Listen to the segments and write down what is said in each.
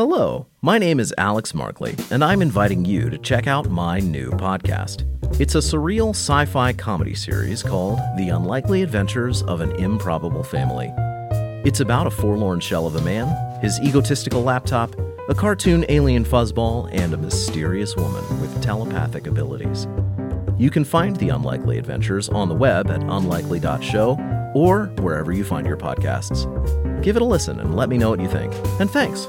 Hello, my name is Alex Markley, and I'm inviting you to check out my new podcast. It's a surreal sci-fi comedy series called The Unlikely Adventures of an Improbable Family. It's about a forlorn shell of a man, his egotistical laptop, a cartoon alien fuzzball, and a mysterious woman with telepathic abilities. You can find The Unlikely Adventures on the web at unlikely.show or wherever you find your podcasts. Give it a listen and let me know what you think. And thanks.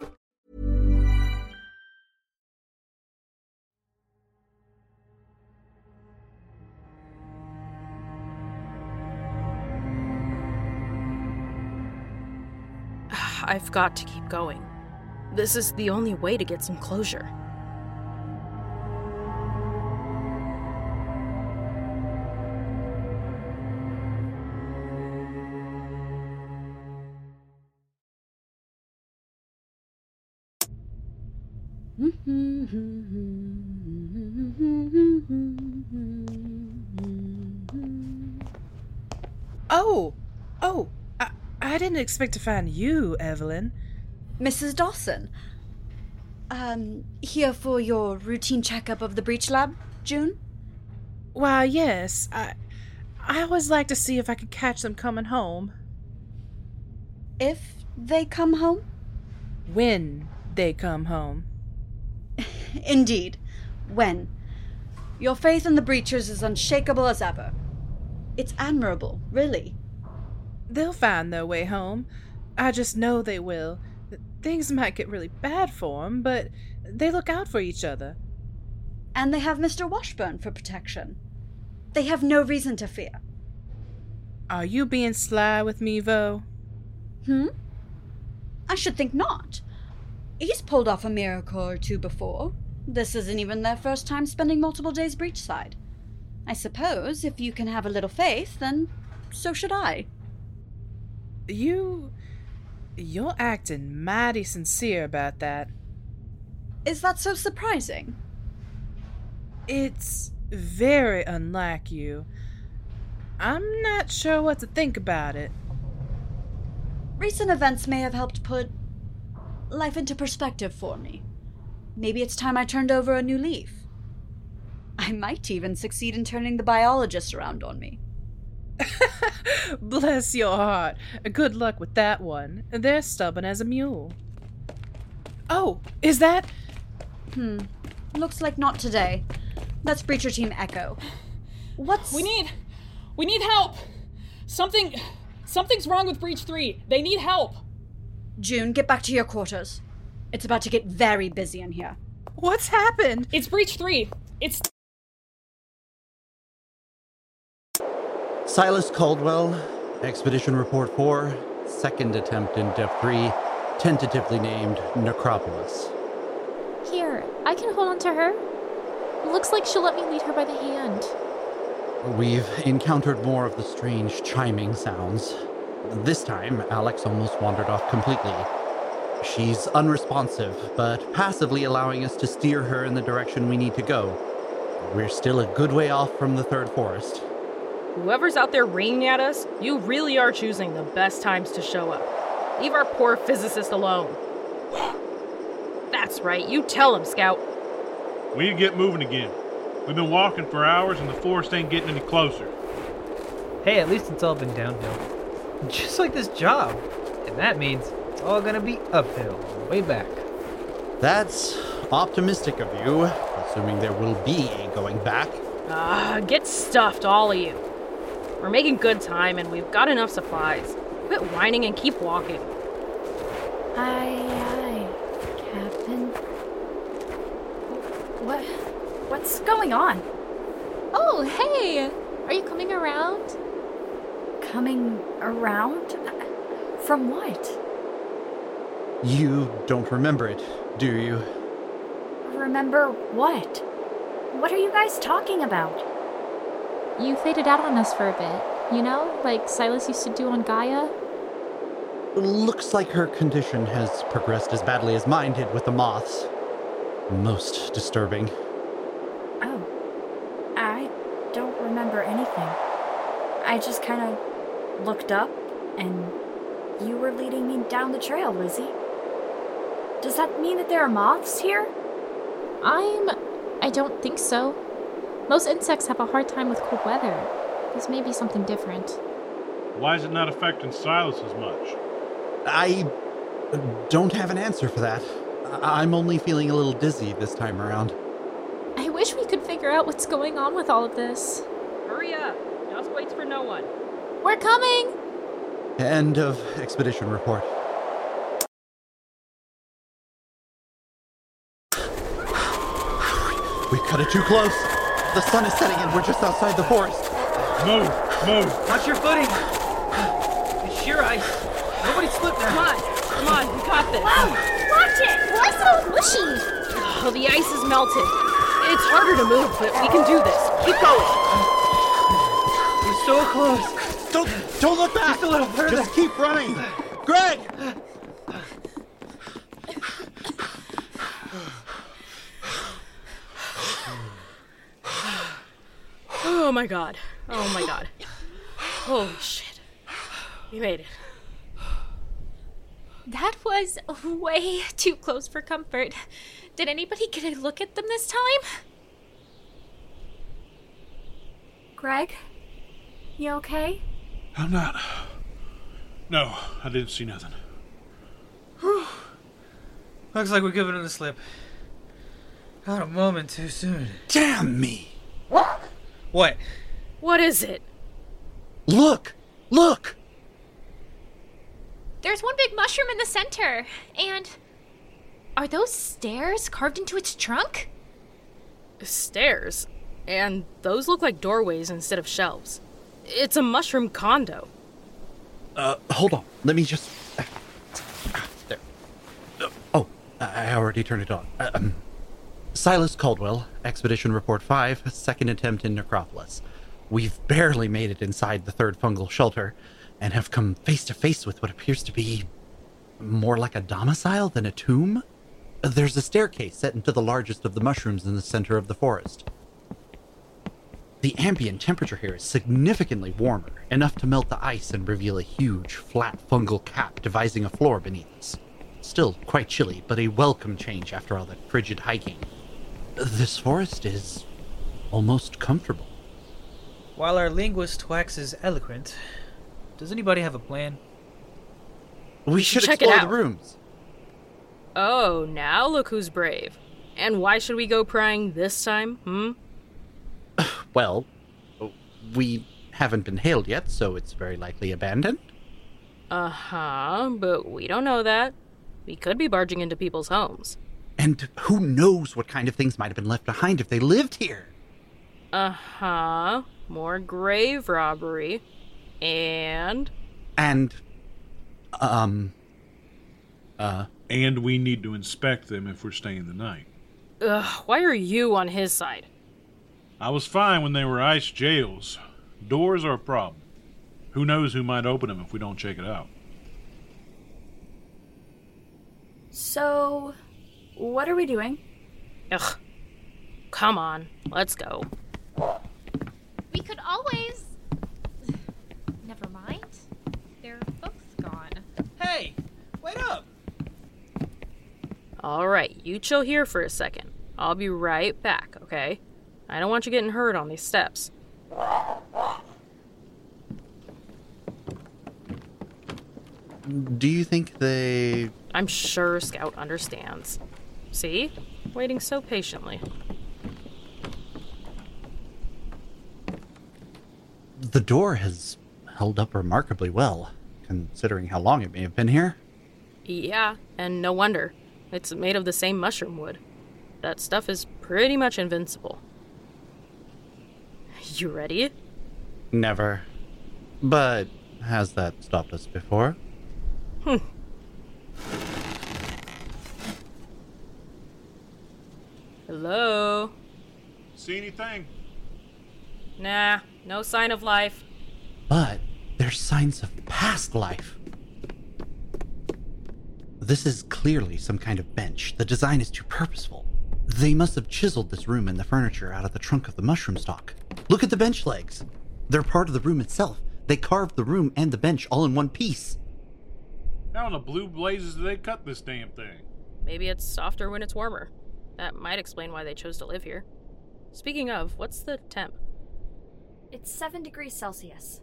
I've got to keep going. This is the only way to get some closure. Oh, I didn't expect to find you, Evelyn. Mrs. Dawson. Here for your routine checkup of the Breach Lab, June? Why, yes. I always like to see if I can catch them coming home. If they come home? When they come home. Indeed. When. Your faith in the Breachers is unshakable as ever. It's admirable, really. They'll find their way home. I just know they will. Things might get really bad for them, but they look out for each other. And they have Mr. Washburn for protection. They have no reason to fear. Are you being sly with me, Vaux? I should think not. He's pulled off a miracle or two before. This isn't even their first time spending multiple days breachside. I suppose if you can have a little faith, then so should I. You're acting mighty sincere about that. Is that so surprising? It's very unlike you. I'm not sure what to think about it. Recent events may have helped put life into perspective for me. Maybe it's time I turned over a new leaf. I might even succeed in turning the biologist around on me. Bless your heart. Good luck with that one. They're stubborn as a mule. Oh, is that... Looks like not today. That's Breacher Team Echo. What's... We need help! Something's wrong with Breach 3. They need help! June, get back to your quarters. It's about to get very busy in here. What's happened? It's Breach 3. It's... Silas Caldwell, Expedition Report 4, second attempt in Dev 3, tentatively named Necropolis. Here, I can hold on to her. Looks like she'll let me lead her by the hand. We've encountered more of the strange chiming sounds. This time, Alex almost wandered off completely. She's unresponsive, but passively allowing us to steer her in the direction we need to go. We're still a good way off from the Third Forest. Whoever's out there ringing at us, you really are choosing the best times to show up. Leave our poor physicist alone. That's right, you tell him, Scout. We need to get moving again. We've been walking for hours and the forest ain't getting any closer. Hey, at least it's all been downhill. Just like this job. And that means it's all gonna be uphill, way back. That's optimistic of you, assuming there will be a going back. Get stuffed, all of you. We're making good time, and we've got enough supplies. Quit whining and keep walking. Aye, aye, Captain. What's going on? Oh, hey! Are you coming around? Coming around? From what? You don't remember it, do you? Remember what? What are you guys talking about? You faded out on us for a bit, you know, like Silas used to do on Gaia? Looks like her condition has progressed as badly as mine did with the moths. Most disturbing. Oh. I don't remember anything. I just kind of looked up, and you were leading me down the trail, Lizzie. Does that mean that there are moths here? I don't think so. Most insects have a hard time with cold weather. This may be something different. Why is it not affecting Silas as much? I don't have an answer for that. I'm only feeling a little dizzy this time around. I wish we could figure out what's going on with all of this. Hurry up. Dawes waits for no one. We're coming! End of expedition report. We've cut it too close. The sun is setting and we're just outside the forest. Move! Watch your footing! It's sheer ice. Nobody slipped there. Come on, we got this. Whoa! Watch it! Why so mushy? Oh, the ice is melted. It's harder to move, but we can do this. Keep going. We're so close. Don't look back! Just a little further. Just keep running. Greg! Oh my god. Holy shit. You made it. That was way too close for comfort. Did anybody get a look at them this time? Greg? You okay? I'm not. No, I didn't see nothing. Whew. Looks like we're giving it a slip. Not a moment too soon. Damn me! What? What is it? Look! There's one big mushroom in the center, and... Are those stairs carved into its trunk? Stairs? And those look like doorways instead of shelves. It's a mushroom condo. Hold on. Let me just... There. Oh, I already turned it on. Silas Caldwell, Expedition Report 5, second attempt in Necropolis. We've barely made it inside the third fungal shelter, and have come face to face with what appears to be more like a domicile than a tomb. There's a staircase set into the largest of the mushrooms in the center of the forest. The ambient temperature here is significantly warmer, enough to melt the ice and reveal a huge, flat fungal cap devising a floor beneath us. Still quite chilly, but a welcome change after all that frigid hiking. This forest is almost comfortable. While our linguist waxes eloquent, does anybody have a plan? We should explore the rooms. Oh, now look who's brave. And why should we go prying this time, Well, we haven't been hailed yet, so it's very likely abandoned. But we don't know that. We could be barging into people's homes. And who knows what kind of things might have been left behind if they lived here. More grave robbery. And we need to inspect them if we're staying the night. Ugh, why are you on his side? I was fine when they were ice jails. Doors are a problem. Who knows who might open them if we don't check it out. So, what are we doing? Ugh. Come on, let's go. We could always... Never mind. Their folks gone. Hey, wait up! Alright, you chill here for a second. I'll be right back, okay? I don't want you getting hurt on these steps. Do you think they... I'm sure Scout understands. See? Waiting so patiently. The door has held up remarkably well, considering how long it may have been here. Yeah, and no wonder. It's made of the same mushroom wood. That stuff is pretty much invincible. You ready? Never. But has that stopped us before? Hello? See anything? Nah, no sign of life. But there's signs of past life. This is clearly some kind of bench. The design is too purposeful. They must have chiseled this room and the furniture out of the trunk of the mushroom stalk. Look at the bench legs. They're part of the room itself. They carved the room and the bench all in one piece. How in the blue blazes did they cut this damn thing? Maybe it's softer when it's warmer. That might explain why they chose to live here. Speaking of, what's the temp? It's 7 degrees Celsius.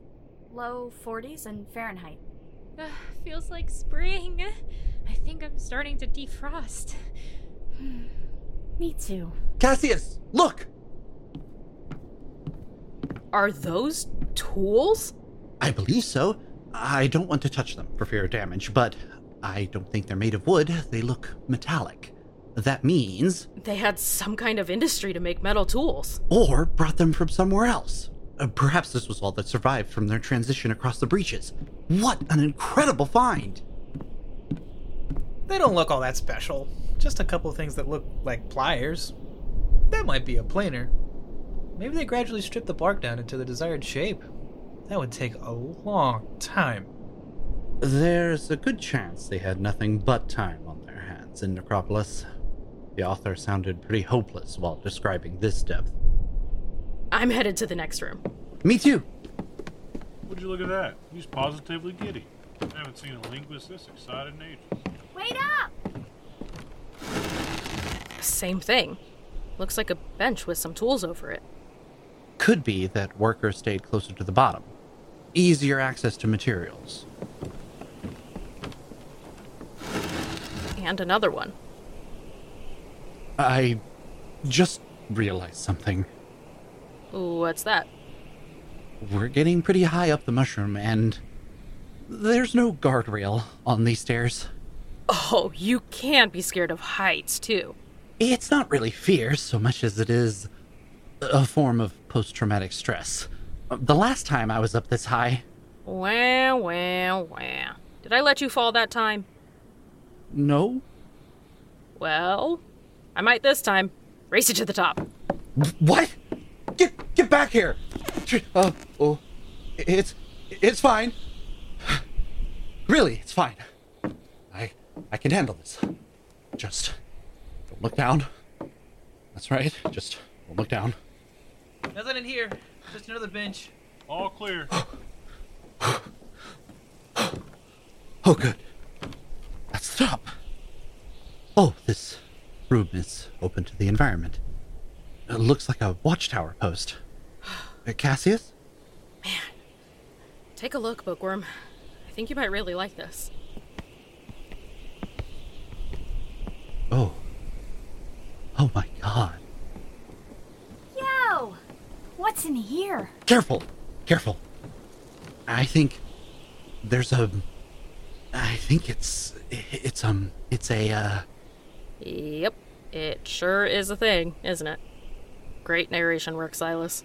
Low 40s in Fahrenheit. Feels like spring. I think I'm starting to defrost. Me too. Cassius, look! Are those tools? I believe so. I don't want to touch them for fear of damage, but I don't think they're made of wood. They look metallic. That means... they had some kind of industry to make metal tools. Or brought them from somewhere else. Perhaps this was all that survived from their transition across the breaches. What an incredible find! They don't look all that special. Just a couple of things that look like pliers. That might be a planer. Maybe they gradually stripped the bark down into the desired shape. That would take a long time. There's a good chance they had nothing but time on their hands in Necropolis. The author sounded pretty hopeless while describing this depth. I'm headed to the next room. Me too. Would you look at that? He's positively giddy. I haven't seen a linguist this excited in ages. Wait up! Same thing. Looks like a bench with some tools over it. Could be that workers stayed closer to the bottom. Easier access to materials. And another one. I just realized something. What's that? We're getting pretty high up the mushroom, and there's no guardrail on these stairs. Oh, you can't be scared of heights, too. It's not really fear so much as it is a form of post-traumatic stress. The last time I was up this high... Wah. Did I let you fall that time? No. Well, I might this time. Race you to the top. What? Get back here! Oh, it's fine. Really, it's fine. I can handle this. Just don't look down. That's right. Just don't look down. Nothing in here. Just another bench. All clear. Oh, good. That's the top. Oh, this room is open to the environment. It looks like a watchtower post. Cassius? Man. Take a look, Bookworm. I think you might really like this. Oh. Oh my god. Yo! What's in here? Careful. I think it's a... Yep. It sure is a thing, isn't it? Great narration work, Silas.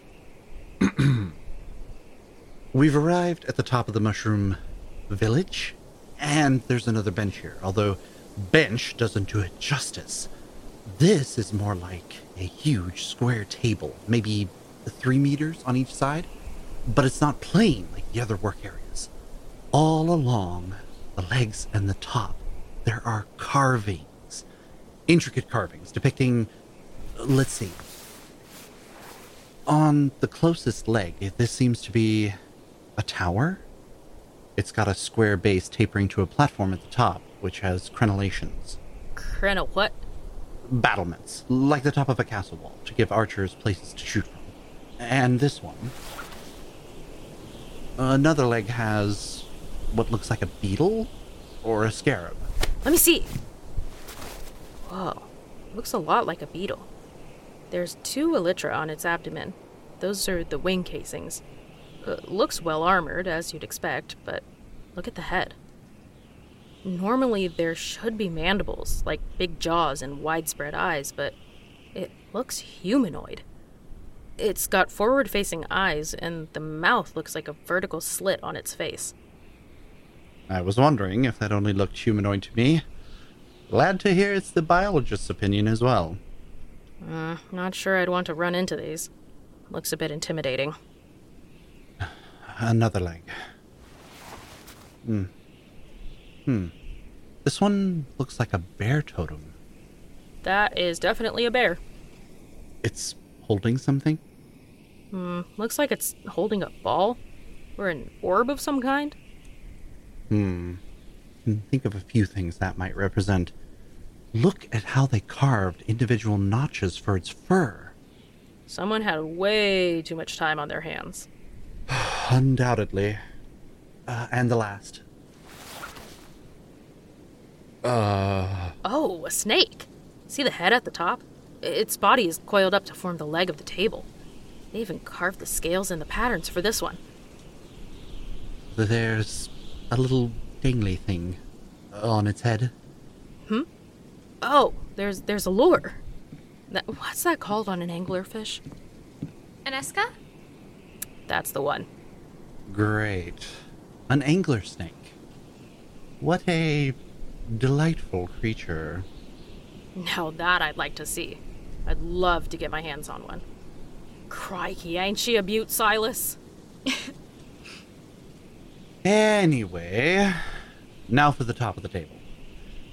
We've arrived at the top of the mushroom village, and there's another bench here, although bench doesn't do it justice. This is more like a huge square table, maybe 3 meters on each side, but it's not plain like the other work areas. All along the legs and the top, there are carvings, intricate carvings depicting, let's see. On the closest leg, this seems to be a tower. It's got a square base tapering to a platform at the top, which has crenellations. Crenel what? Battlements, like the top of a castle wall, to give archers places to shoot from. And this one. Another leg has what looks like a beetle or a scarab. Let me see. Whoa, looks a lot like a beetle. There's 2 elytra on its abdomen. Those are the wing casings. It looks well armored, as you'd expect, but look at the head. Normally there should be mandibles, like big jaws and widespread eyes, but it looks humanoid. It's got forward-facing eyes, and the mouth looks like a vertical slit on its face. I was wondering if that only looked humanoid to me. Glad to hear it's the biologist's opinion as well. Not sure I'd want to run into these. Looks a bit intimidating. Another leg. This one looks like a bear totem. That is definitely a bear. It's holding something? Looks like it's holding a ball. Or an orb of some kind? I can think of a few things that might represent. Look at how they carved individual notches for its fur. Someone had way too much time on their hands. Undoubtedly. And the last. Oh, a snake! See the head at the top? Its body is coiled up to form the leg of the table. They even carved the scales and the patterns for this one. There's a little dangly thing on its head. Oh, there's a lure. What's that called on an anglerfish? An esca? That's the one. Great. An angler snake. What a delightful creature. Now that I'd like to see. I'd love to get my hands on one. Crikey, ain't she a beaut, Silas? Anyway, now for the top of the table.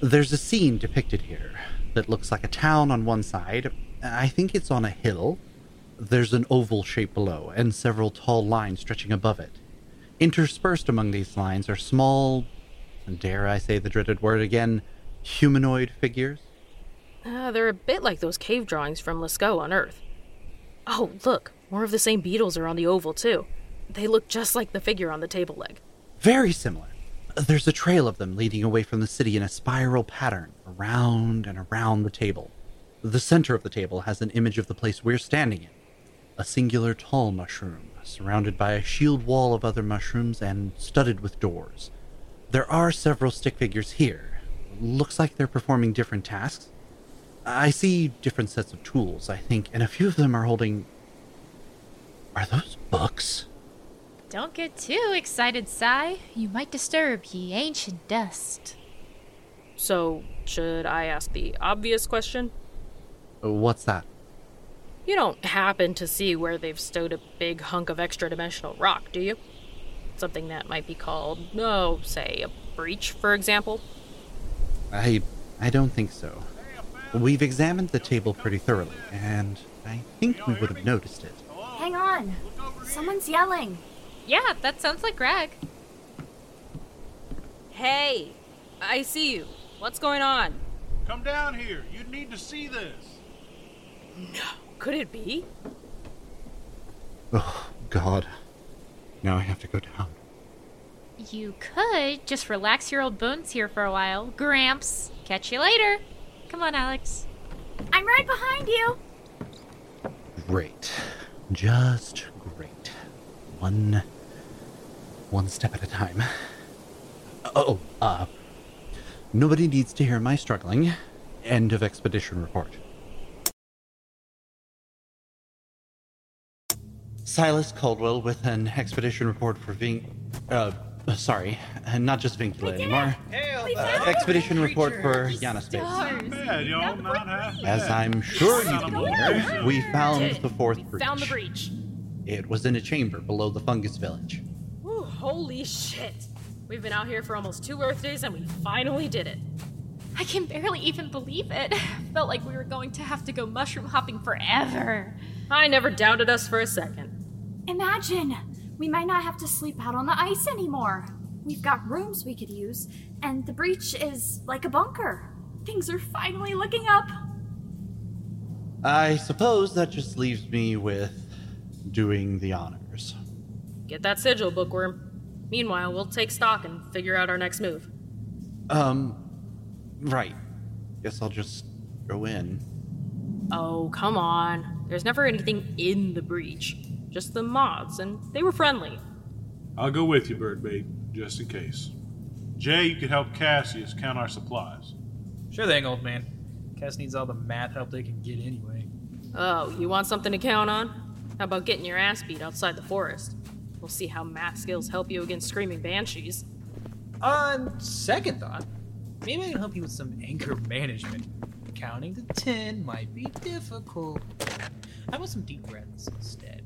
There's a scene depicted here that looks like a town on one side. I think it's on a hill. There's an oval shape below and several tall lines stretching above it. Interspersed among these lines are small, dare I say the dreaded word again, humanoid figures. They're a bit like those cave drawings from Lascaux on Earth. Oh, look, more of the same beetles are on the oval too. They look just like the figure on the table leg. Very similar. There's a trail of them leading away from the city in a spiral pattern, around and around the table. The center of the table has an image of the place we're standing in. A singular tall mushroom, surrounded by a shield wall of other mushrooms and studded with doors. There are several stick figures here. Looks like they're performing different tasks. I see different sets of tools, I think, and a few of them are holding... Are those books? Don't get too excited, Sai. You might disturb ye ancient dust. So, should I ask the obvious question? What's that? You don't happen to see where they've stowed a big hunk of extra-dimensional rock, do you? Something that might be called, say, a breach, for example? I don't think so. We've examined the table pretty thoroughly, and I think we would have noticed it. Hang on! Someone's yelling! Yeah, that sounds like Greg. Hey, I see you. What's going on? Come down here. You need to see this. No, could it be? Oh, God. Now I have to go down. You could just relax your old bones here for a while. Gramps, catch you later. Come on, Alex. I'm right behind you. Great. Just great. One step at a time. Nobody needs to hear my struggling. End of expedition report. Silas Caldwell with an expedition report for not just Vincula anymore. Expedition report for Janus Base. As I'm sure you can hear, we found the fourth breach. Found the breach. It was in a chamber below the fungus village. Ooh, holy shit. We've been out here for almost 2 Earth days and we finally did it. I can barely even believe it. Felt like we were going to have to go mushroom hopping forever. I never doubted us for a second. Imagine! We might not have to sleep out on the ice anymore. We've got rooms we could use, and the breach is like a bunker. Things are finally looking up. I suppose that just leaves me with doing the honors. Get that sigil, Bookworm. Meanwhile, we'll take stock and figure out our next move. Right. Guess I'll just go in. Oh, come on. There's never anything in the breach. Just the mods, and they were friendly. I'll go with you, Birdbait, just in case. Jay, you can help Cassius count our supplies. Sure thing, old man. Cass needs all the math help they can get anyway. Oh, you want something to count on? How about getting your ass beat outside the forest? We'll see how math skills help you against screaming banshees. On second thought, maybe I can help you with some anchor management. counting to 10 might be difficult. How about some deep breaths instead?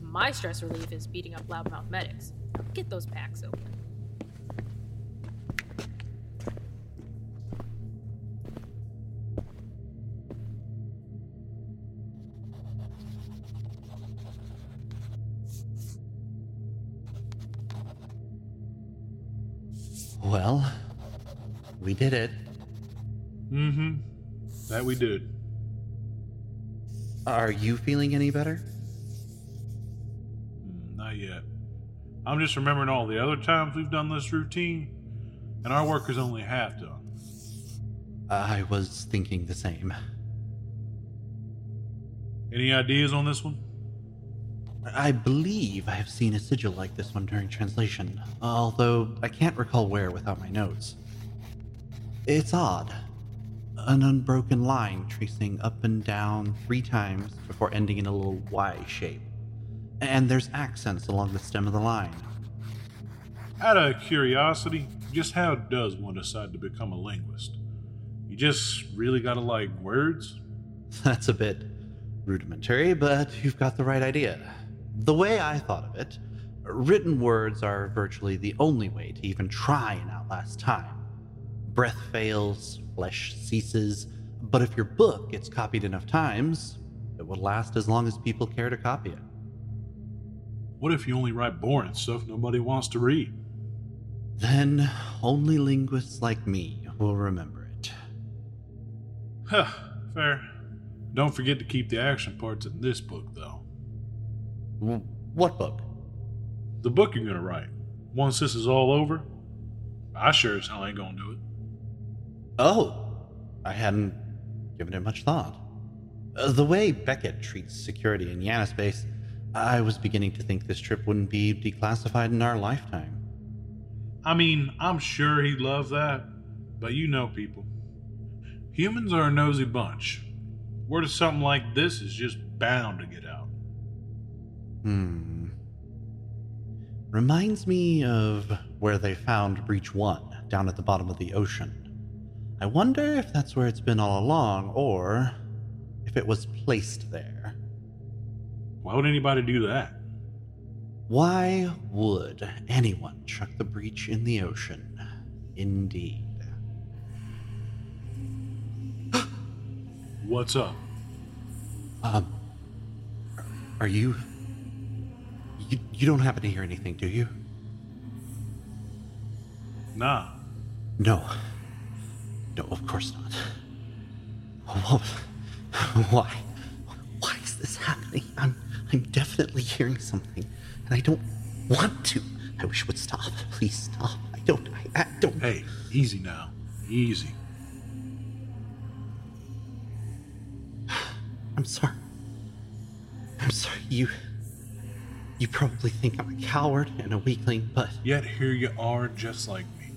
My stress relief is beating up loudmouth medics. Get those packs open. Well, we did it. Mm-hmm. That we did. Are you feeling any better? Not yet. I'm just remembering all the other times we've done this routine, and our work is only half done. I was thinking the same. Any ideas on this one? I believe I have seen a sigil like this one during translation, although I can't recall where without my notes. It's odd. An unbroken line tracing up and down 3 times before ending in a little Y shape. And there's accents along the stem of the line. Out of curiosity, just how does one decide to become a linguist? You just really gotta like words? That's a bit rudimentary, but you've got the right idea. The way I thought of it, written words are virtually the only way to even try and outlast time. Breath fails, flesh ceases, but if your book gets copied enough times, it will last as long as people care to copy it. What if you only write boring stuff nobody wants to read? Then only linguists like me will remember it. Huh, fair. Don't forget to keep the action parts in this book, though. What book? The book you're gonna write. Once this is all over, I sure as hell ain't gonna do it. Oh, I hadn't given it much thought. The way Beckett treats security in Janus Base, I was beginning to think this trip wouldn't be declassified in our lifetime. I mean, I'm sure he'd love that, but you know people. Humans are a nosy bunch. Word of something like this is just bound to get out. Reminds me of where they found Breach 1, down at the bottom of the ocean. I wonder if that's where it's been all along, or if it was placed there. Why would anybody do that? Why would anyone chuck the breach in the ocean? Indeed. What's up? Are you... You don't happen to hear anything, do you? Nah. No, of course not. Why? Why is this happening? I'm definitely hearing something, and I don't want to. I wish it would stop. Please stop. I don't. Hey, easy now. Easy. I'm sorry. You probably think I'm a coward and a weakling, but... Yet here you are, just like me.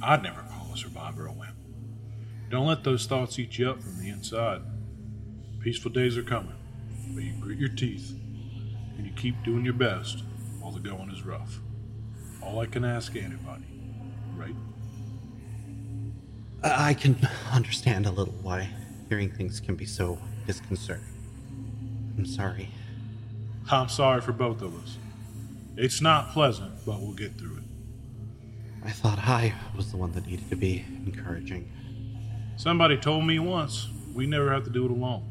I'd never call a survivor a wimp. Don't let those thoughts eat you up from the inside. Peaceful days are coming, but you grit your teeth, and you keep doing your best while the going is rough. All I can ask anybody, right? I can understand a little why hearing things can be so disconcerting. I'm sorry. I'm sorry for both of us. It's not pleasant, but we'll get through it. I thought I was the one that needed to be encouraging. Somebody told me once, we never have to do it alone.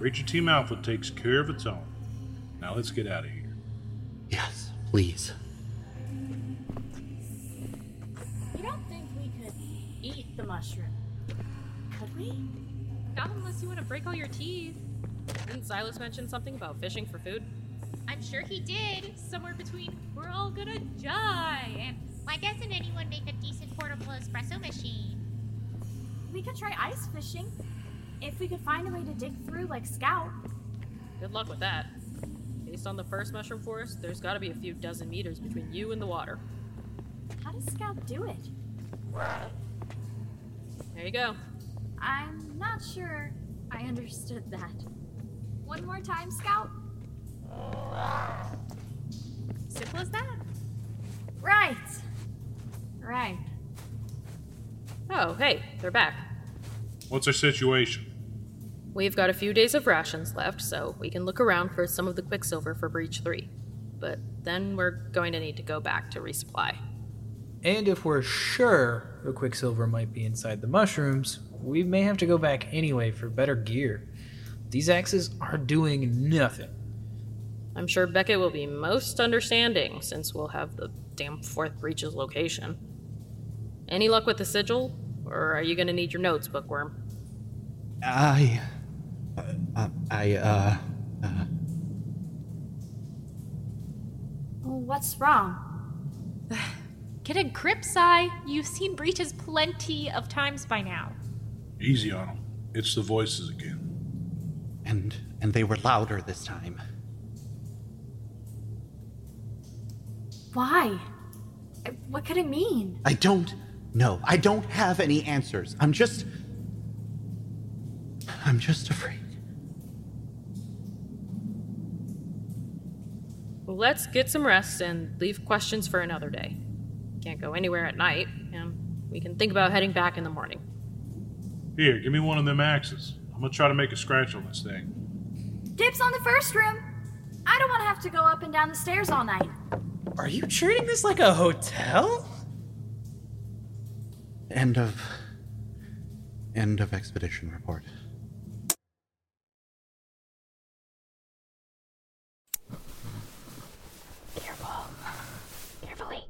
Breacher Team Alpha takes care of its own. Now let's get out of here. Yes, please. You don't think we could eat the mushroom, could we? Not unless you want to break all your teeth. Didn't Silas mention something about fishing for food? I'm sure he did. Somewhere between, we're all gonna die, and why doesn't anyone make a decent portable espresso machine? We could try ice fishing, if we could find a way to dig through like Scout. Good luck with that. Based on the first mushroom forest, there's gotta be a few dozen meters between you and the water. How does Scout do it? There you go. I'm not sure I understood that. One more time, Scout. Simple as that. Right. Oh, hey, they're back. What's our situation? We've got a few days of rations left, so we can look around for some of the Quicksilver for Breach 3. But then we're going to need to go back to resupply. And if we're sure the Quicksilver might be inside the mushrooms, we may have to go back anyway for better gear. These axes are doing nothing. I'm sure Beckett will be most understanding, since we'll have the damn fourth Breach's location. Any luck with the sigil, or are you going to need your notes, Bookworm? What's wrong? Get a grip, Sai. You've seen Breaches plenty of times by now. Easy on them. It's the voices again. And they were louder this time. Why? What could it mean? I don't know. I don't have any answers. I'm just afraid. Let's get some rest and leave questions for another day. Can't go anywhere at night, and we can think about heading back in the morning. Here, give me one of them axes. I'm gonna try to make a scratch on this thing. Dibs on the first room. I don't want to have to go up and down the stairs all night. Are you treating this like a hotel? End of expedition report. Careful. Carefully.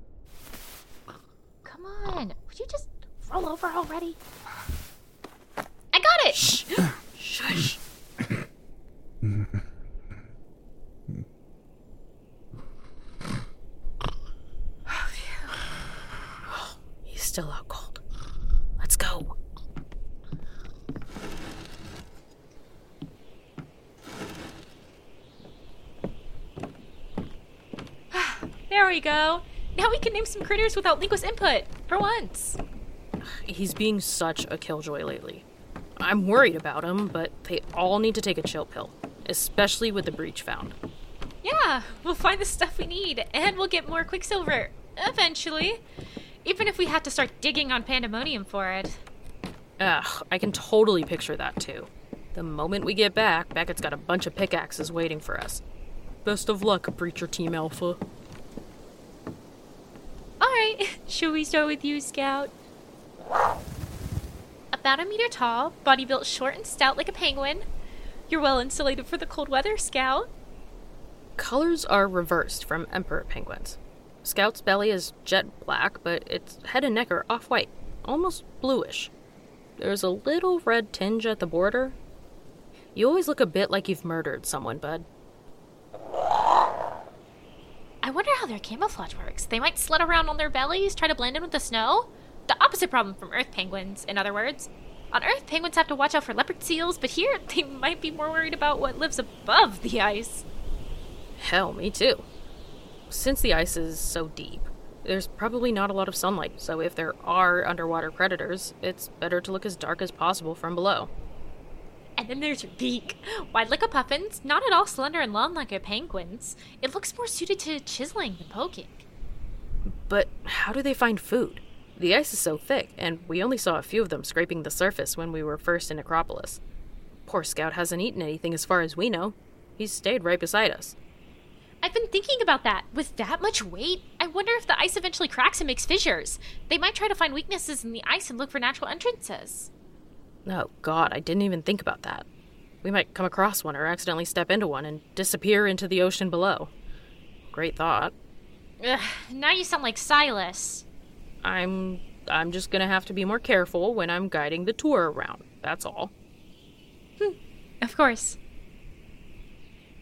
Come on. Would you just roll over already? I got it! Shush. Still out cold. Let's go. There we go. Now we can name some critters without Linguist's input, for once. He's being such a killjoy lately. I'm worried about him, but they all need to take a chill pill, especially with the breach found. Yeah, we'll find the stuff we need, and we'll get more Quicksilver, eventually. Even if we had to start digging on Pandemonium for it. Ugh, I can totally picture that, too. The moment we get back, Beckett's got a bunch of pickaxes waiting for us. Best of luck, Breacher Team Alpha. Alright, shall we start with you, Scout? About a meter tall, body built short and stout like a penguin. You're well insulated for the cold weather, Scout. Colors are reversed from Emperor penguins. Scout's belly is jet black, but its head and neck are off-white, almost bluish. There's a little red tinge at the border. You always look a bit like you've murdered someone, bud. I wonder how their camouflage works. They might sled around on their bellies, try to blend in with the snow? The opposite problem from Earth penguins, in other words. On Earth, penguins have to watch out for leopard seals, but here, they might be more worried about what lives above the ice. Hell, me too. Since the ice is so deep, there's probably not a lot of sunlight, so if there are underwater predators, it's better to look as dark as possible from below. And then there's your beak. Wide like a puffin's, not at all slender and long like a penguin's. It looks more suited to chiseling than poking. But how do they find food? The ice is so thick, and we only saw a few of them scraping the surface when we were first in Necropolis. Poor Scout hasn't eaten anything as far as we know. He's stayed right beside us. I've been thinking about that. With that much weight, I wonder if the ice eventually cracks and makes fissures. They might try to find weaknesses in the ice and look for natural entrances. Oh, God, I didn't even think about that. We might come across one or accidentally step into one and disappear into the ocean below. Great thought. Ugh, now you sound like Silas. I'm just gonna have to be more careful when I'm guiding the tour around, that's all. Of course.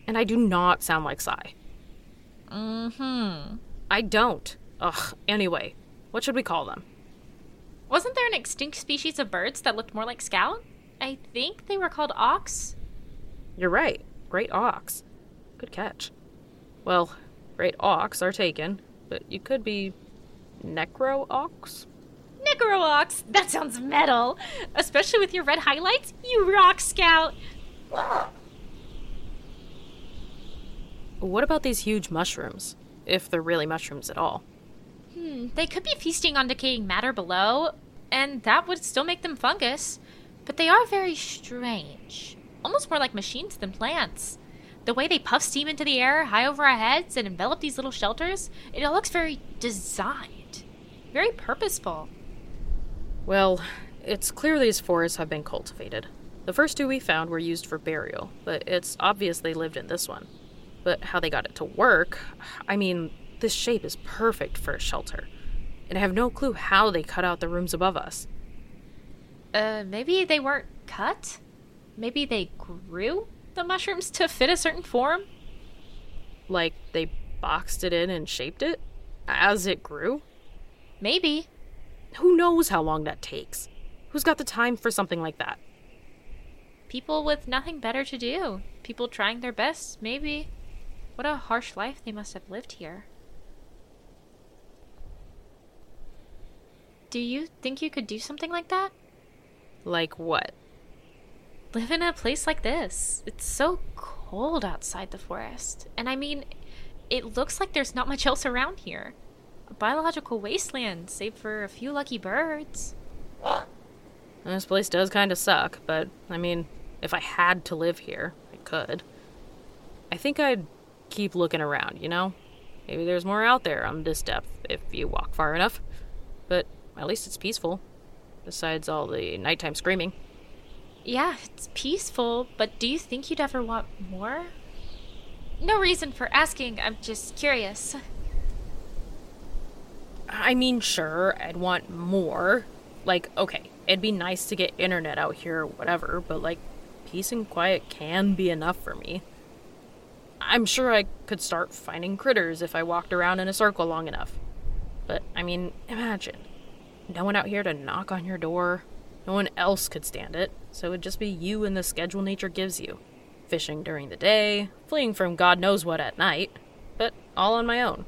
And I do not sound like Sai. I don't. Ugh, anyway, what should we call them? Wasn't there an extinct species of birds that looked more like Scout? I think they were called auks. You're right. Great auks. Good catch. Well, great auks are taken, but you could be Necro-aux? Necro-aux! That sounds metal! Especially with your red highlights? You rock, Scout! What about these huge mushrooms, if they're really mushrooms at all? They could be feasting on decaying matter below, and that would still make them fungus. But they are very strange. Almost more like machines than plants. The way they puff steam into the air, high over our heads, and envelop these little shelters, it all looks very designed. Very purposeful. Well, it's clear these forests have been cultivated. The first two we found were used for burial, but it's obvious they lived in this one. But how they got it to work, I mean, this shape is perfect for a shelter. And I have no clue how they cut out the rooms above us. Maybe they weren't cut? Maybe they grew the mushrooms to fit a certain form? Like they boxed it in and shaped it? As it grew? Maybe. Who knows how long that takes? Who's got the time for something like that? People with nothing better to do. People trying their best, maybe. What a harsh life they must have lived here. Do you think you could do something like that? Like what? Live in a place like this. It's so cold outside the forest. And I mean, it looks like there's not much else around here. A biological wasteland, save for a few lucky birds. This place does kind of suck, but I mean, if I had to live here, I could. I think I'd keep looking around, you know? Maybe there's more out there on this depth if you walk far enough. But at least it's peaceful. Besides all the nighttime screaming. Yeah, it's peaceful, but do you think you'd ever want more? No reason for asking, I'm just curious. I mean, sure, I'd want more. Like, okay, it'd be nice to get internet out here or whatever, but like, peace and quiet can be enough for me. I'm sure I could start finding critters if I walked around in a circle long enough. But, I mean, imagine. No one out here to knock on your door. No one else could stand it, so it would just be you and the schedule nature gives you. Fishing during the day, fleeing from God knows what at night, but all on my own.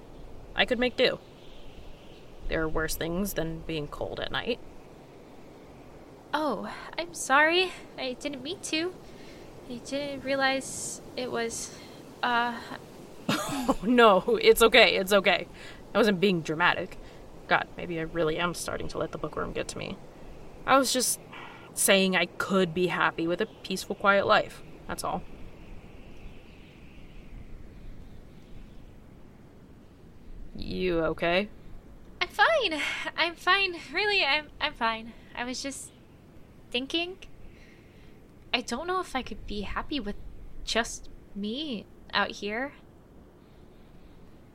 I could make do. There are worse things than being cold at night. Oh, I'm sorry. I didn't mean to. I didn't realize it was, Oh, no, it's okay, it's okay. I wasn't being dramatic. God, maybe I really am starting to let the bookworm get to me. I was just saying I could be happy with a peaceful, quiet life. That's all. You okay? I'm fine. I'm fine. Really, I'm fine. I was just thinking. I don't know if I could be happy with just me out here.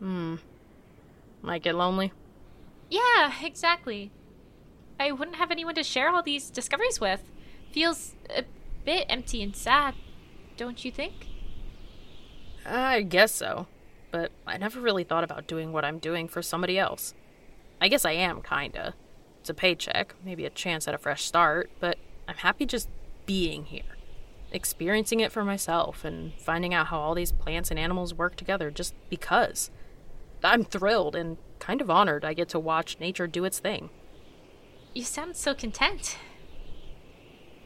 Might get lonely. Yeah, exactly. I wouldn't have anyone to share all these discoveries with. Feels a bit empty and sad, don't you think? I guess so, but I never really thought about doing what I'm doing for somebody else. I guess I am, kinda. It's a paycheck, maybe a chance at a fresh start, but I'm happy just being here. Experiencing it for myself and finding out how all these plants and animals work together just because. I'm thrilled and kind of honored I get to watch nature do its thing. You sound so content.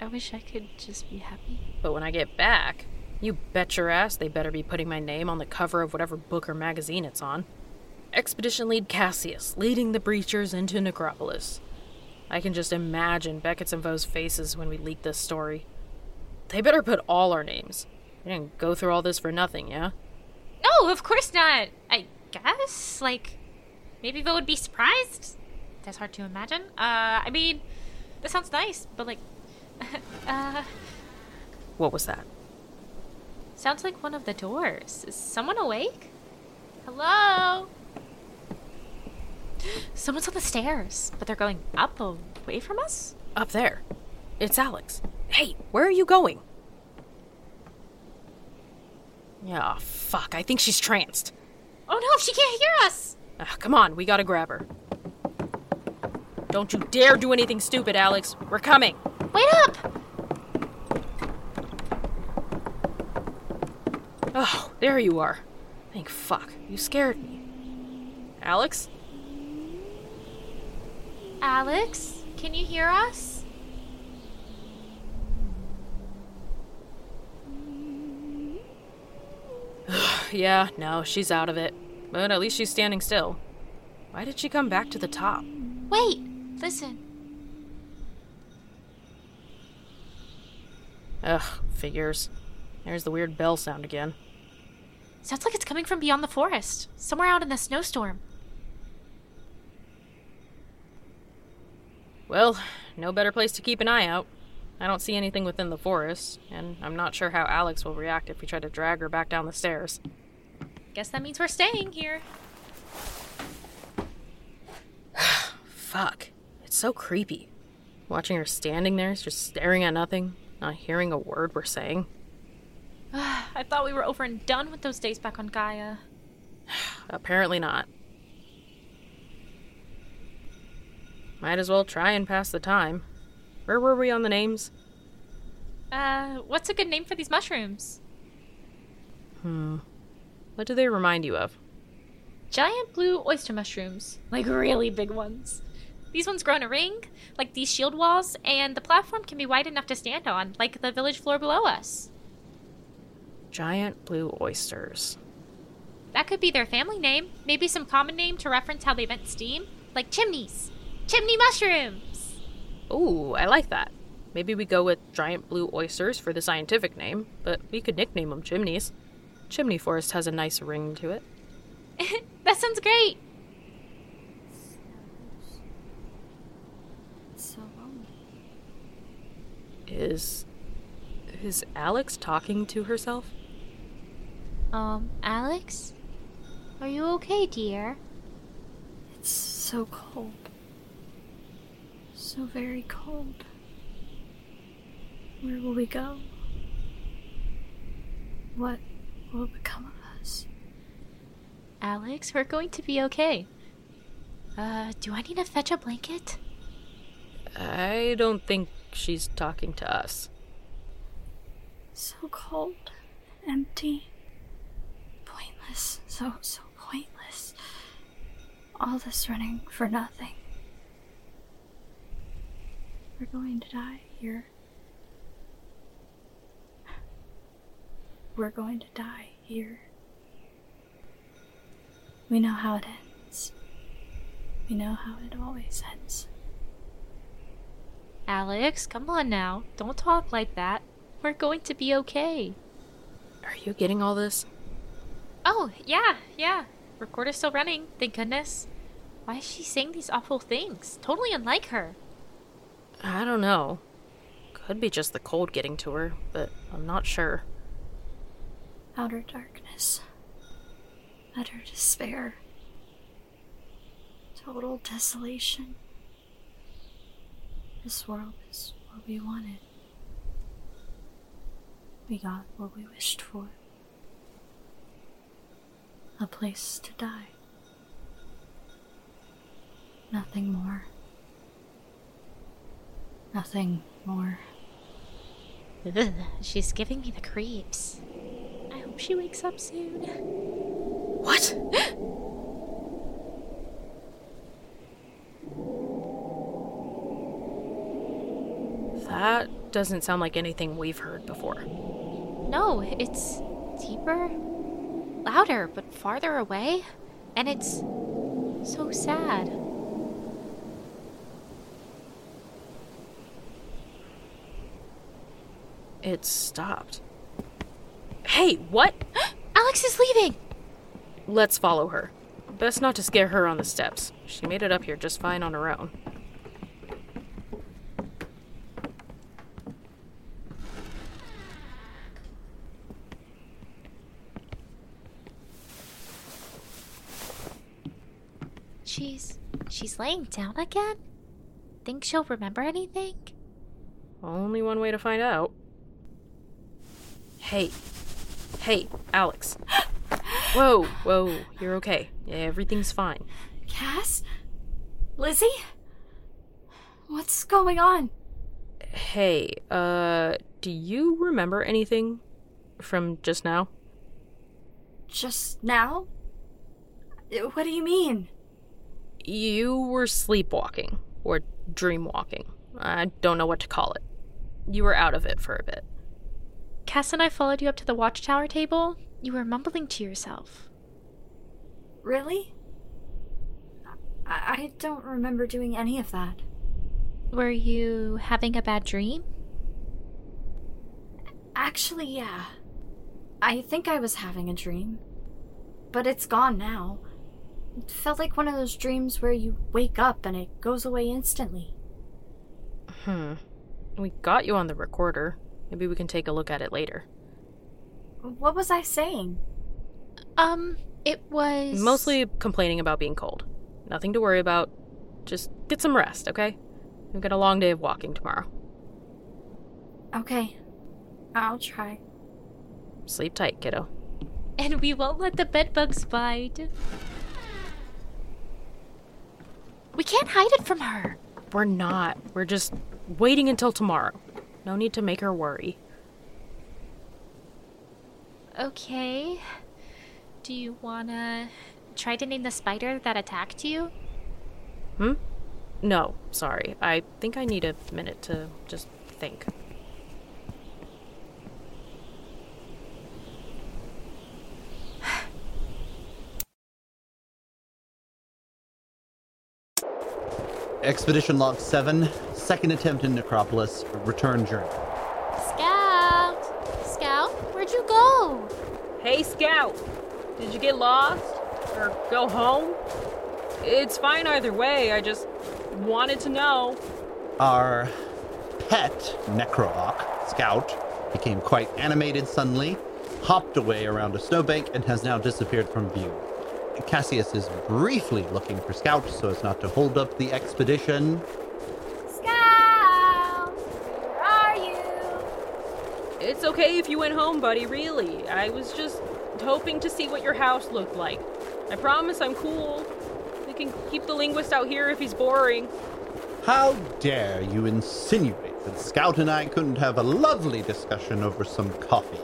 I wish I could just be happy. But when I get back, you bet your ass they better be putting my name on the cover of whatever book or magazine it's on. Expedition lead Cassius, leading the Breachers into Necropolis. I can just imagine Beckett's and Vaux's faces when we leak this story. They better put all our names. We didn't go through all this for nothing, yeah? No, of course not! I guess? Like, maybe Vaux would be surprised? That's hard to imagine. I mean, that sounds nice, but like, What was that? Sounds like one of the doors. Is someone awake? Hello? Someone's on the stairs, but they're going up away from us? Up there. It's Alex. Hey, where are you going? Yeah, oh, fuck. I think she's tranced. Oh no, she can't hear us! Come on, we gotta grab her. Don't you dare do anything stupid, Alex. We're coming. Wait up! Oh, there you are. Thank fuck. You scared me. Alex? Alex? Can you hear us? Yeah, no, she's out of it. But at least she's standing still. Why did she come back to the top? Wait! Listen. Ugh, figures. There's the weird bell sound again. Sounds like it's coming from beyond the forest, somewhere out in the snowstorm. Well, no better place to keep an eye out. I don't see anything within the forest, and I'm not sure how Alex will react if we try to drag her back down the stairs. Guess that means we're staying here. Fuck. It's so creepy. Watching her standing there, just staring at nothing, not hearing a word we're saying. I thought we were over and done with those days back on Gaia. Apparently not. Might as well try and pass the time. Where were we on the names? What's a good name for these mushrooms? What do they remind you of? Giant blue oyster mushrooms. Like really big ones. These ones grow in a ring, like these shield walls, and the platform can be wide enough to stand on, like the village floor below us. Giant blue oysters. That could be their family name. Maybe some common name to reference how they vent steam. Like chimneys. Chimney mushrooms! Ooh, I like that. Maybe we go with giant blue oysters for the scientific name, but we could nickname them chimneys. Chimney forest has a nice ring to it. That sounds great! So lonely. Is Alex talking to herself? Alex? Are you okay, dear? It's so cold. So very cold. Where will we go? What will become of us? Alex, we're going to be okay. Do I need to fetch a blanket? I don't think she's talking to us. So cold, empty, pointless, so pointless. All this running for nothing. We're going to die here. We're going to die here. We know how it ends. We know how it always ends. Alex, come on now. Don't talk like that. We're going to be okay. Are you getting all this? Oh, yeah. Recorder's still running, thank goodness. Why is she saying these awful things? Totally unlike her. I don't know. Could be just the cold getting to her, but I'm not sure. Outer darkness. Utter despair. Total desolation. This world is what we wanted. We got what we wished for. A place to die. Nothing more. Nothing more. Ugh, she's giving me the creeps. I hope she wakes up soon. What? That doesn't sound like anything we've heard before. No, it's deeper, louder, but farther away, and it's so sad. It stopped. Hey, what? Alex is leaving! Let's follow her. Best not to scare her on the steps. She made it up here just fine on her own. She's laying down again? Think she'll remember anything? Only one way to find out. Hey, Alex. Whoa, you're okay. Everything's fine. Cass? Lizzie? What's going on? Hey, do you remember anything from just now? Just now? What do you mean? You were sleepwalking, or dreamwalking. I don't know what to call it. You were out of it for a bit. Cass and I followed you up to the watchtower table. You were mumbling to yourself. Really? I don't remember doing any of that. Were you having a bad dream? Actually, yeah. I think I was having a dream. But it's gone now. It felt like one of those dreams where you wake up and it goes away instantly. We got you on the recorder. Maybe we can take a look at it later. What was I saying? It was... mostly complaining about being cold. Nothing to worry about. Just get some rest, okay? We've got a long day of walking tomorrow. Okay. I'll try. Sleep tight, kiddo. And we won't let the bedbugs bite. We can't hide it from her. We're not. We're just waiting until tomorrow. No need to make her worry. Okay. Do you wanna try to name the spider that attacked you? No, sorry. I think I need a minute to just think. Expedition Log 7, second attempt in Necropolis, return journey. Scout, where'd you go? Hey, Scout, did you get lost? Or go home? It's fine either way, I just wanted to know. Our pet Necro-aux, Scout, became quite animated suddenly, hopped away around a snowbank, and has now disappeared from view. Cassius is briefly looking for Scout so as not to hold up the expedition. Scout! Where are you? It's okay if you went home, buddy, really. I was just hoping to see what your house looked like. I promise I'm cool. We can keep the linguist out here if he's boring. How dare you insinuate that Scout and I couldn't have a lovely discussion over some coffee?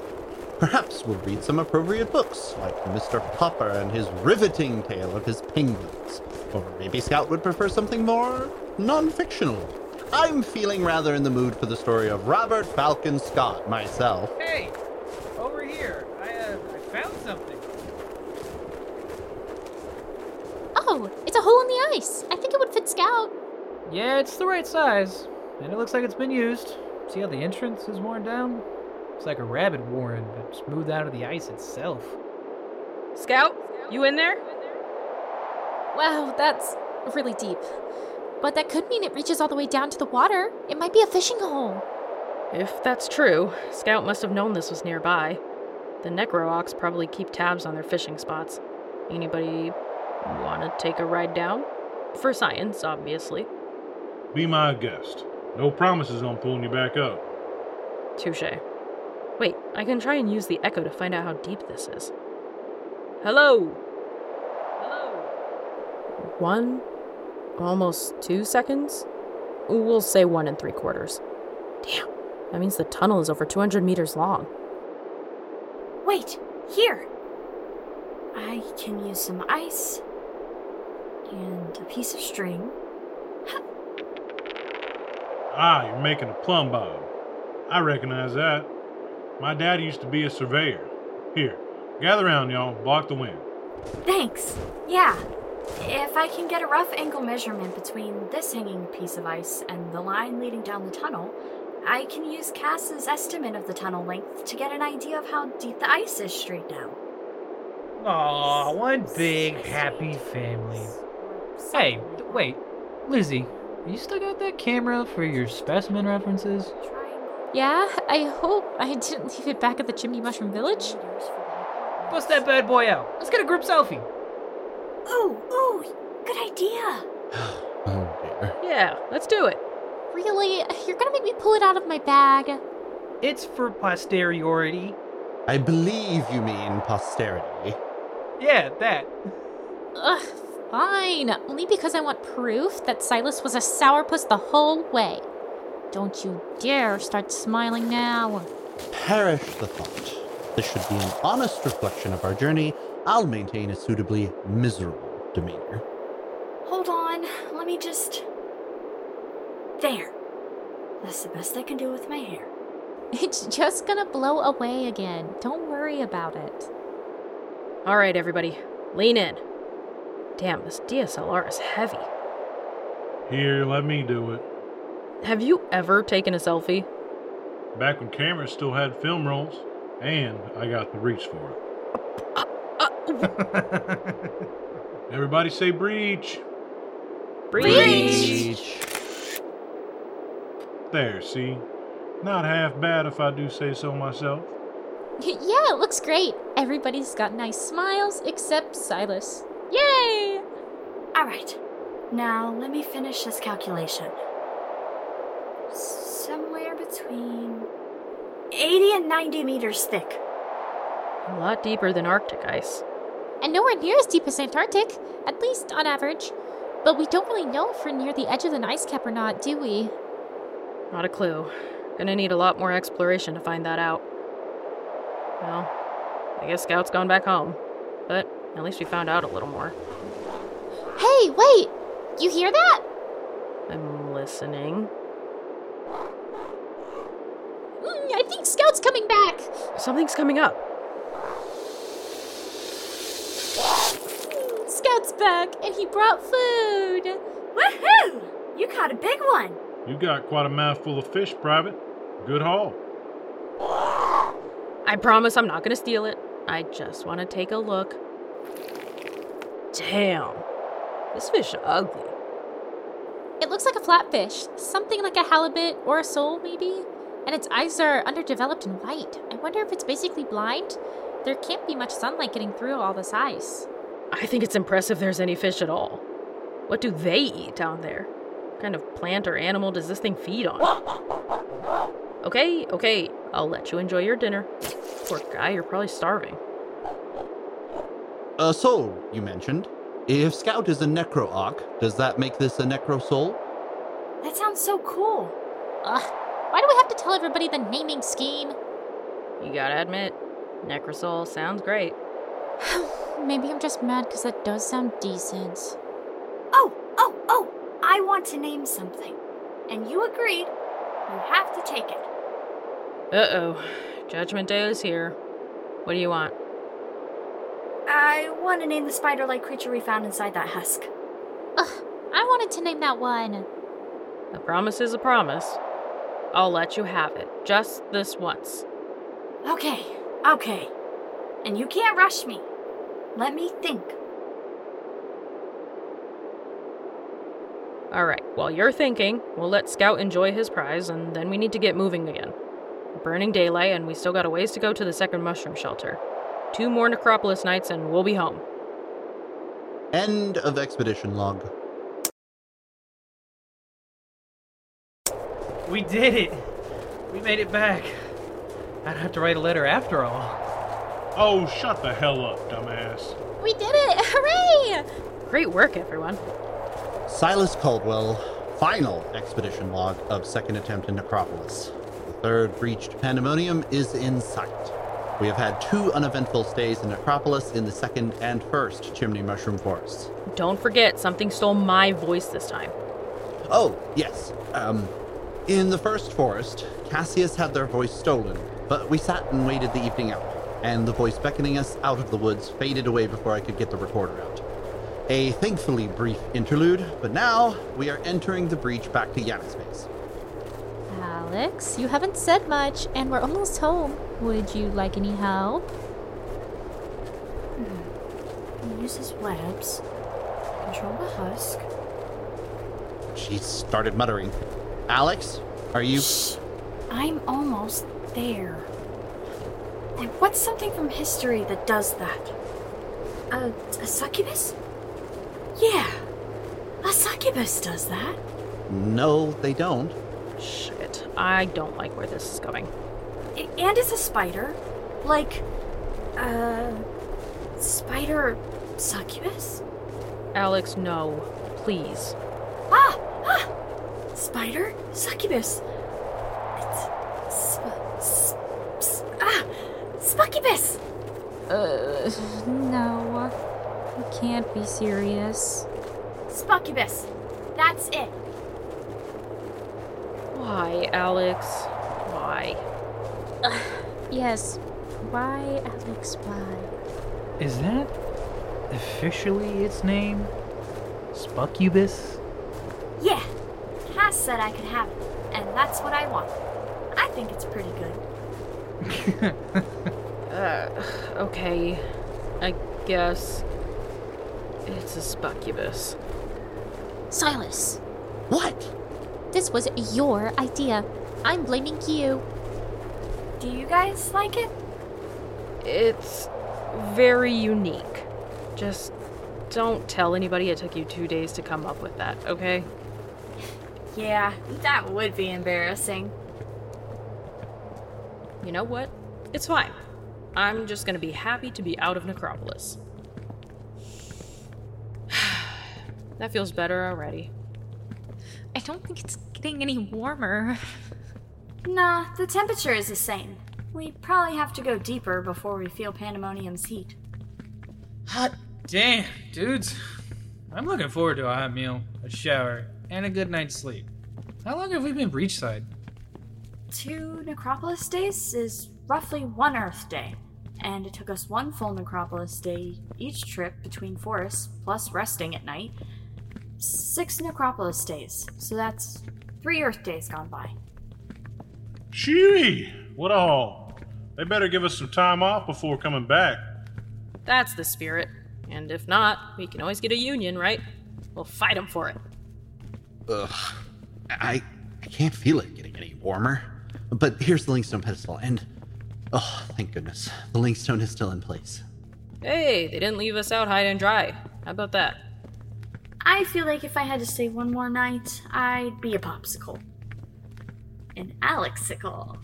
Perhaps we'll read some appropriate books, like Mr. Popper and his riveting tale of his penguins. Or maybe Scout would prefer something more non-fictional. I'm feeling rather in the mood for the story of Robert Falcon Scott myself. Hey, over here. I found something. Oh, it's a hole in the ice. I think it would fit Scout. Yeah, it's the right size. And it looks like it's been used. See how the entrance is worn down? It's like a rabbit warren, but smoothed out of the ice itself. Scout, you in there? Wow, that's really deep. But that could mean it reaches all the way down to the water. It might be a fishing hole. If that's true, Scout must have known this was nearby. The Necro-aux probably keep tabs on their fishing spots. Anybody want to take a ride down? For science, obviously. Be my guest. No promises on pulling you back up. Touché. Wait, I can try and use the echo to find out how deep this is. Hello? 1, almost 2 seconds? We'll say 1 3/4. Damn, that means the tunnel is over 200 meters long. Wait, here! I can use some ice and a piece of string. You're making a plumb bob. I recognize that. My dad used to be a surveyor. Here, gather around, y'all. Block the wind. Thanks. Yeah. If I can get a rough angle measurement between this hanging piece of ice and the line leading down the tunnel, I can use Cass's estimate of the tunnel length to get an idea of how deep the ice is straight down. Aw, one big happy family. Hey, wait. Lizzie, you still got that camera for your specimen references? Yeah, I hope I didn't leave it back at the Chimney Mushroom Village. Bust that bad boy out. Let's get a group selfie. Ooh, good idea. Oh, dear. Yeah, let's do it. Really? You're gonna make me pull it out of my bag? It's for posteriority. I believe you mean posterity. Yeah, that. Ugh, fine. Only because I want proof that Silas was a sourpuss the whole way. Don't you dare start smiling now. Perish the thought. This should be an honest reflection of our journey. I'll maintain a suitably miserable demeanor. Hold on. Let me just... There. That's the best I can do with my hair. It's just gonna blow away again. Don't worry about it. All right, everybody. Lean in. Damn, this DSLR is heavy. Here, let me do it. Have you ever taken a selfie? back when cameras still had film rolls, and I got the Breach for it. Everybody say Breach. Breach! There, see? Not half bad if I do say so myself. Yeah, it looks great. Everybody's got nice smiles except Silas. Yay! Alright, now let me finish this calculation. Somewhere between 80 and 90 meters thick. A lot deeper than Arctic ice. And nowhere near as deep as Antarctic, at least on average. But we don't really know if we're near the edge of an ice cap or not, do we? Not a clue. Gonna need a lot more exploration to find that out. Well, I guess Scout's gone back home. But at least we found out a little more. Hey, wait! You hear that? I'm listening. I think Scout's coming back! Something's coming up. Scout's back, and he brought food! Woohoo! You caught a big one! You got quite a mouthful of fish, Private. Good haul. I promise I'm not going to steal it. I just want to take a look. Damn. This fish is ugly. It looks like a flatfish. Something like a halibut or a sole, maybe? And its eyes are underdeveloped and white. I wonder if it's basically blind. There can't be much sunlight getting through all this ice. I think it's impressive there's any fish at all. What do they eat down there? What kind of plant or animal does this thing feed on? Okay, I'll let you enjoy your dinner. Poor guy, you're probably starving. A soul, you mentioned. If Scout is a Necro-aux, does that make this a Necrosole? That sounds so cool. Ugh, why do we have to tell everybody the naming scheme? You gotta admit, Necrosole sounds great. Maybe I'm just mad because that does sound decent. Oh! I want to name something. And you agreed. You have to take it. Uh-oh. Judgment Day is here. What do you want? I want to name the spider-like creature we found inside that husk. Ugh, I wanted to name that one. A promise is a promise. I'll let you have it. Just this once. Okay. And you can't rush me. Let me think. Alright, while you're thinking, we'll let Scout enjoy his prize, and then we need to get moving again. Burning daylight, and we still got a ways to go to the second mushroom shelter. 2 more Necropolis nights, and we'll be home. End of expedition log. We did it! We made it back. I don't have to write a letter after all. Oh, shut the hell up, dumbass. We did it! Hooray! Great work, everyone. Silas Caldwell, final expedition log of second attempt in Necropolis. The third breached Pandemonium is in sight. We have had 2 uneventful stays in Necropolis in the second and first Chimney Mushroom Forest. Don't forget, something stole my voice this time. Oh, yes. In the first forest, Cassius had their voice stolen, but we sat and waited the evening out, and the voice beckoning us out of the woods faded away before I could get the recorder out. A thankfully brief interlude, but now we are entering the breach back to Janus Base. Alex, you haven't said much, and we're almost home. Would you like any help? Uses webs. Control the husk. She started muttering. Alex, are you... Shh. I'm almost there. And what's something from history that does that? A succubus? Yeah, a succubus does that. No, they don't. Shit, I don't like where this is going. And it's a spider. Like, spider succubus? Alex, no. Please. Spider succubus. Spuccubus! No. You can't be serious. Spuccubus. That's it. Why, Alex? Why? Yes. Why, Alex, why? Is that officially its name? Spuccubus? Yeah. Cass said I could have it, and that's what I want. I think it's pretty good. Okay. I guess it's a Spuccubus. Silas! What? This was your idea. I'm blaming you. Do you guys like it? It's very unique. Just don't tell anybody it took you 2 days to come up with that, okay? Yeah, that would be embarrassing. You know what? It's fine. I'm just gonna be happy to be out of Necropolis. That feels better already. I don't think it's getting any warmer. Nah, the temperature is the same. We probably have to go deeper before we feel Pandemonium's heat. Hot damn, dudes. I'm looking forward to a hot meal, a shower, and a good night's sleep. How long have we been Breachside? 2 Necropolis days is roughly 1 Earth day, and it took us 1 full Necropolis day each trip between forests, plus resting at night. 6 Necropolis days, so that's 3 Earth days gone by. Cheery! What a haul. They better give us some time off before coming back. That's the spirit. And if not, we can always get a union, right? We'll fight them for it. Ugh. I can't feel it getting any warmer. But here's the Linkstone pedestal, and... oh, thank goodness. The Linkstone is still in place. Hey, they didn't leave us out high and dry. How about that? I feel like if I had to stay 1 more night, I'd be a popsicle. An Alexicle.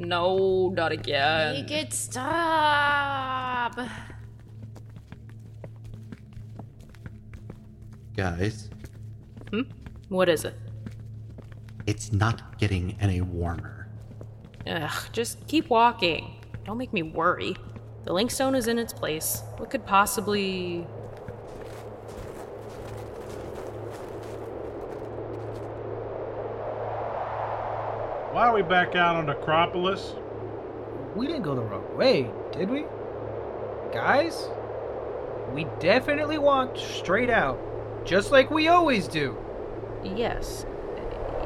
No, not again. Make it stop. Guys. Hmm? What is it? It's not getting any warmer. Ugh, just keep walking. Don't make me worry. The Linkstone is in its place. What could possibly... Why are we back out on Necropolis? We didn't go the wrong way, did we? Guys, we definitely walked straight out, just like we always do. Yes.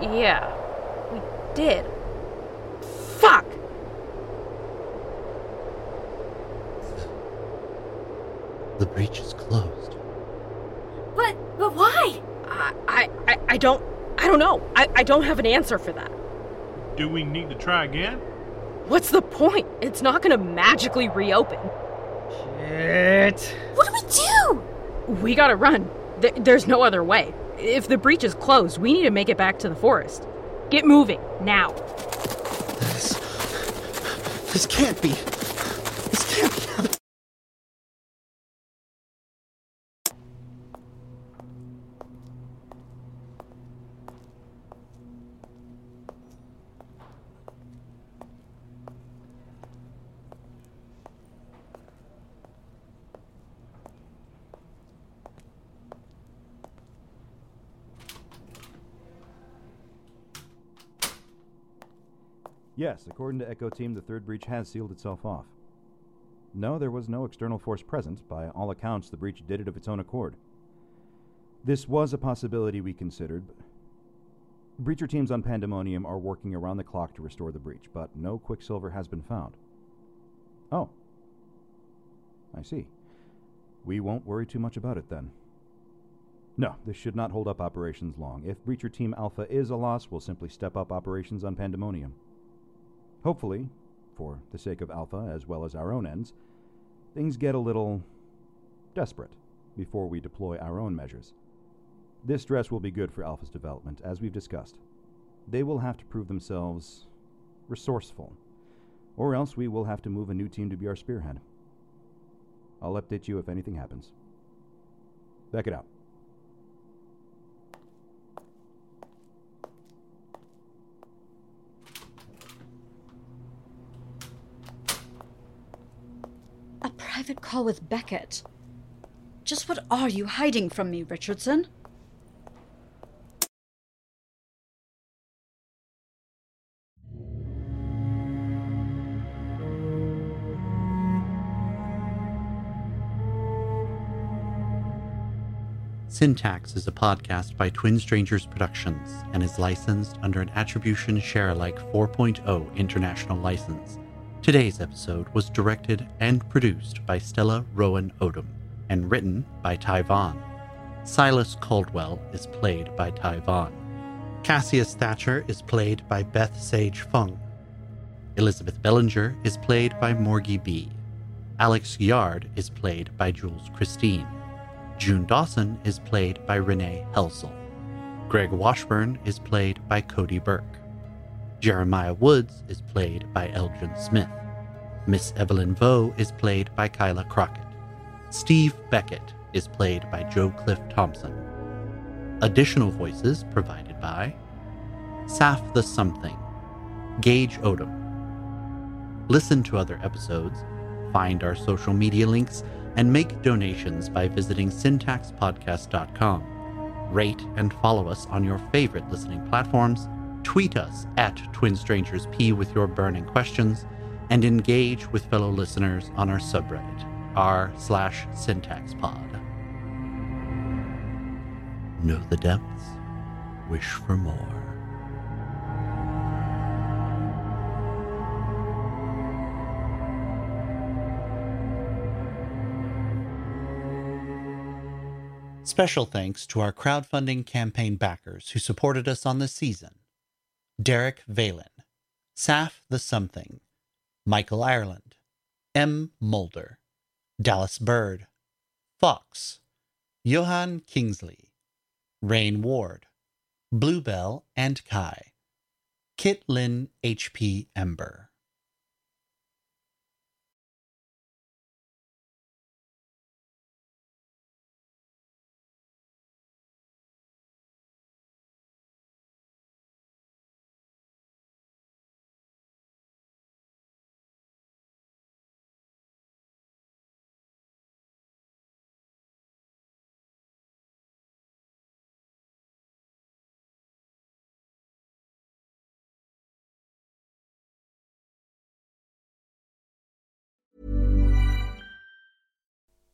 Yeah, we did. Fuck! The breach is closed. But why? I don't know. I don't have an answer for that. Do we need to try again? What's the point? It's not gonna magically reopen. Shit. What do? We gotta run. There's no other way. If the breach is closed, we need to make it back to the forest. Get moving, now. This can't be. This can't be how. Yes, according to Echo Team, the third breach has sealed itself off. No, there was no external force present. By all accounts, the breach did it of its own accord. This was a possibility we considered. Breacher teams on Pandemonium are working around the clock to restore the breach, but no Quicksilver has been found. Oh. I see. We won't worry too much about it, then. No, this should not hold up operations long. If Breacher Team Alpha is a loss, we'll simply step up operations on Pandemonium. Hopefully, for the sake of Alpha as well as our own ends, things get a little desperate before we deploy our own measures. This stress will be good for Alpha's development, as we've discussed. They will have to prove themselves resourceful, or else we will have to move a new team to be our spearhead. I'll update you if anything happens. Back it out. Private call with Beckett. Just what are you hiding from me, Richardson? Syntax is a podcast by Twin Strangers Productions and is licensed under an Attribution Share-alike 4.0 international license. Today's episode was directed and produced by Stella Rowan Odom and written by Ty Von. Silas Caldwell is played by Ty Von. Cassius Thatcher is played by Beth Sage Fung. Elizabeth Bellinger is played by Morgie B. Alex Yard is played by Jules Christine. June Dawson is played by Renee Helsel. Greg Washburn is played by Cody Burke. Jeremiah Woods is played by Elgin Smith. Miss Evelyn Vaux is played by Kyla Crockett. Steve Beckett is played by Joe Cliff Thompson. Additional voices provided by Saph the Something, Gage Odom. Listen to other episodes, find our social media links, and make donations by visiting syntaxpodcast.com. Rate and follow us on your favorite listening platforms, tweet us at TwinStrangersP with your burning questions, and engage with fellow listeners on our subreddit, r/syntaxpod. Know the depths, wish for more. Special thanks to our crowdfunding campaign backers who supported us on this season: Derek Valen, Saph the Something, Michael Ireland, M. Mulder, Dallas Bird, Fox, Johan Kingsley, Rain Ward, Bluebell and Kai, Kit Lynn H.P. Ember.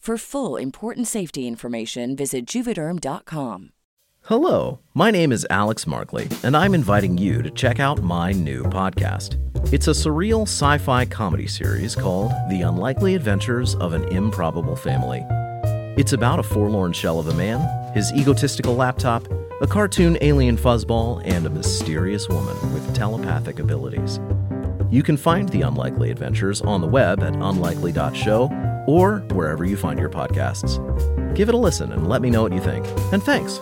For full, important safety information, visit Juvederm.com. Hello, my name is Alex Markley, and I'm inviting you to check out my new podcast. It's a surreal sci-fi comedy series called The Unlikely Adventures of an Improbable Family. It's about a forlorn shell of a man, his egotistical laptop, a cartoon alien fuzzball, and a mysterious woman with telepathic abilities. You can find The Unlikely Adventures on the web at unlikely.show or wherever you find your podcasts. Give it a listen and let me know what you think. And thanks.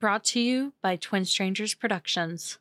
Brought to you by Twin Strangers Productions.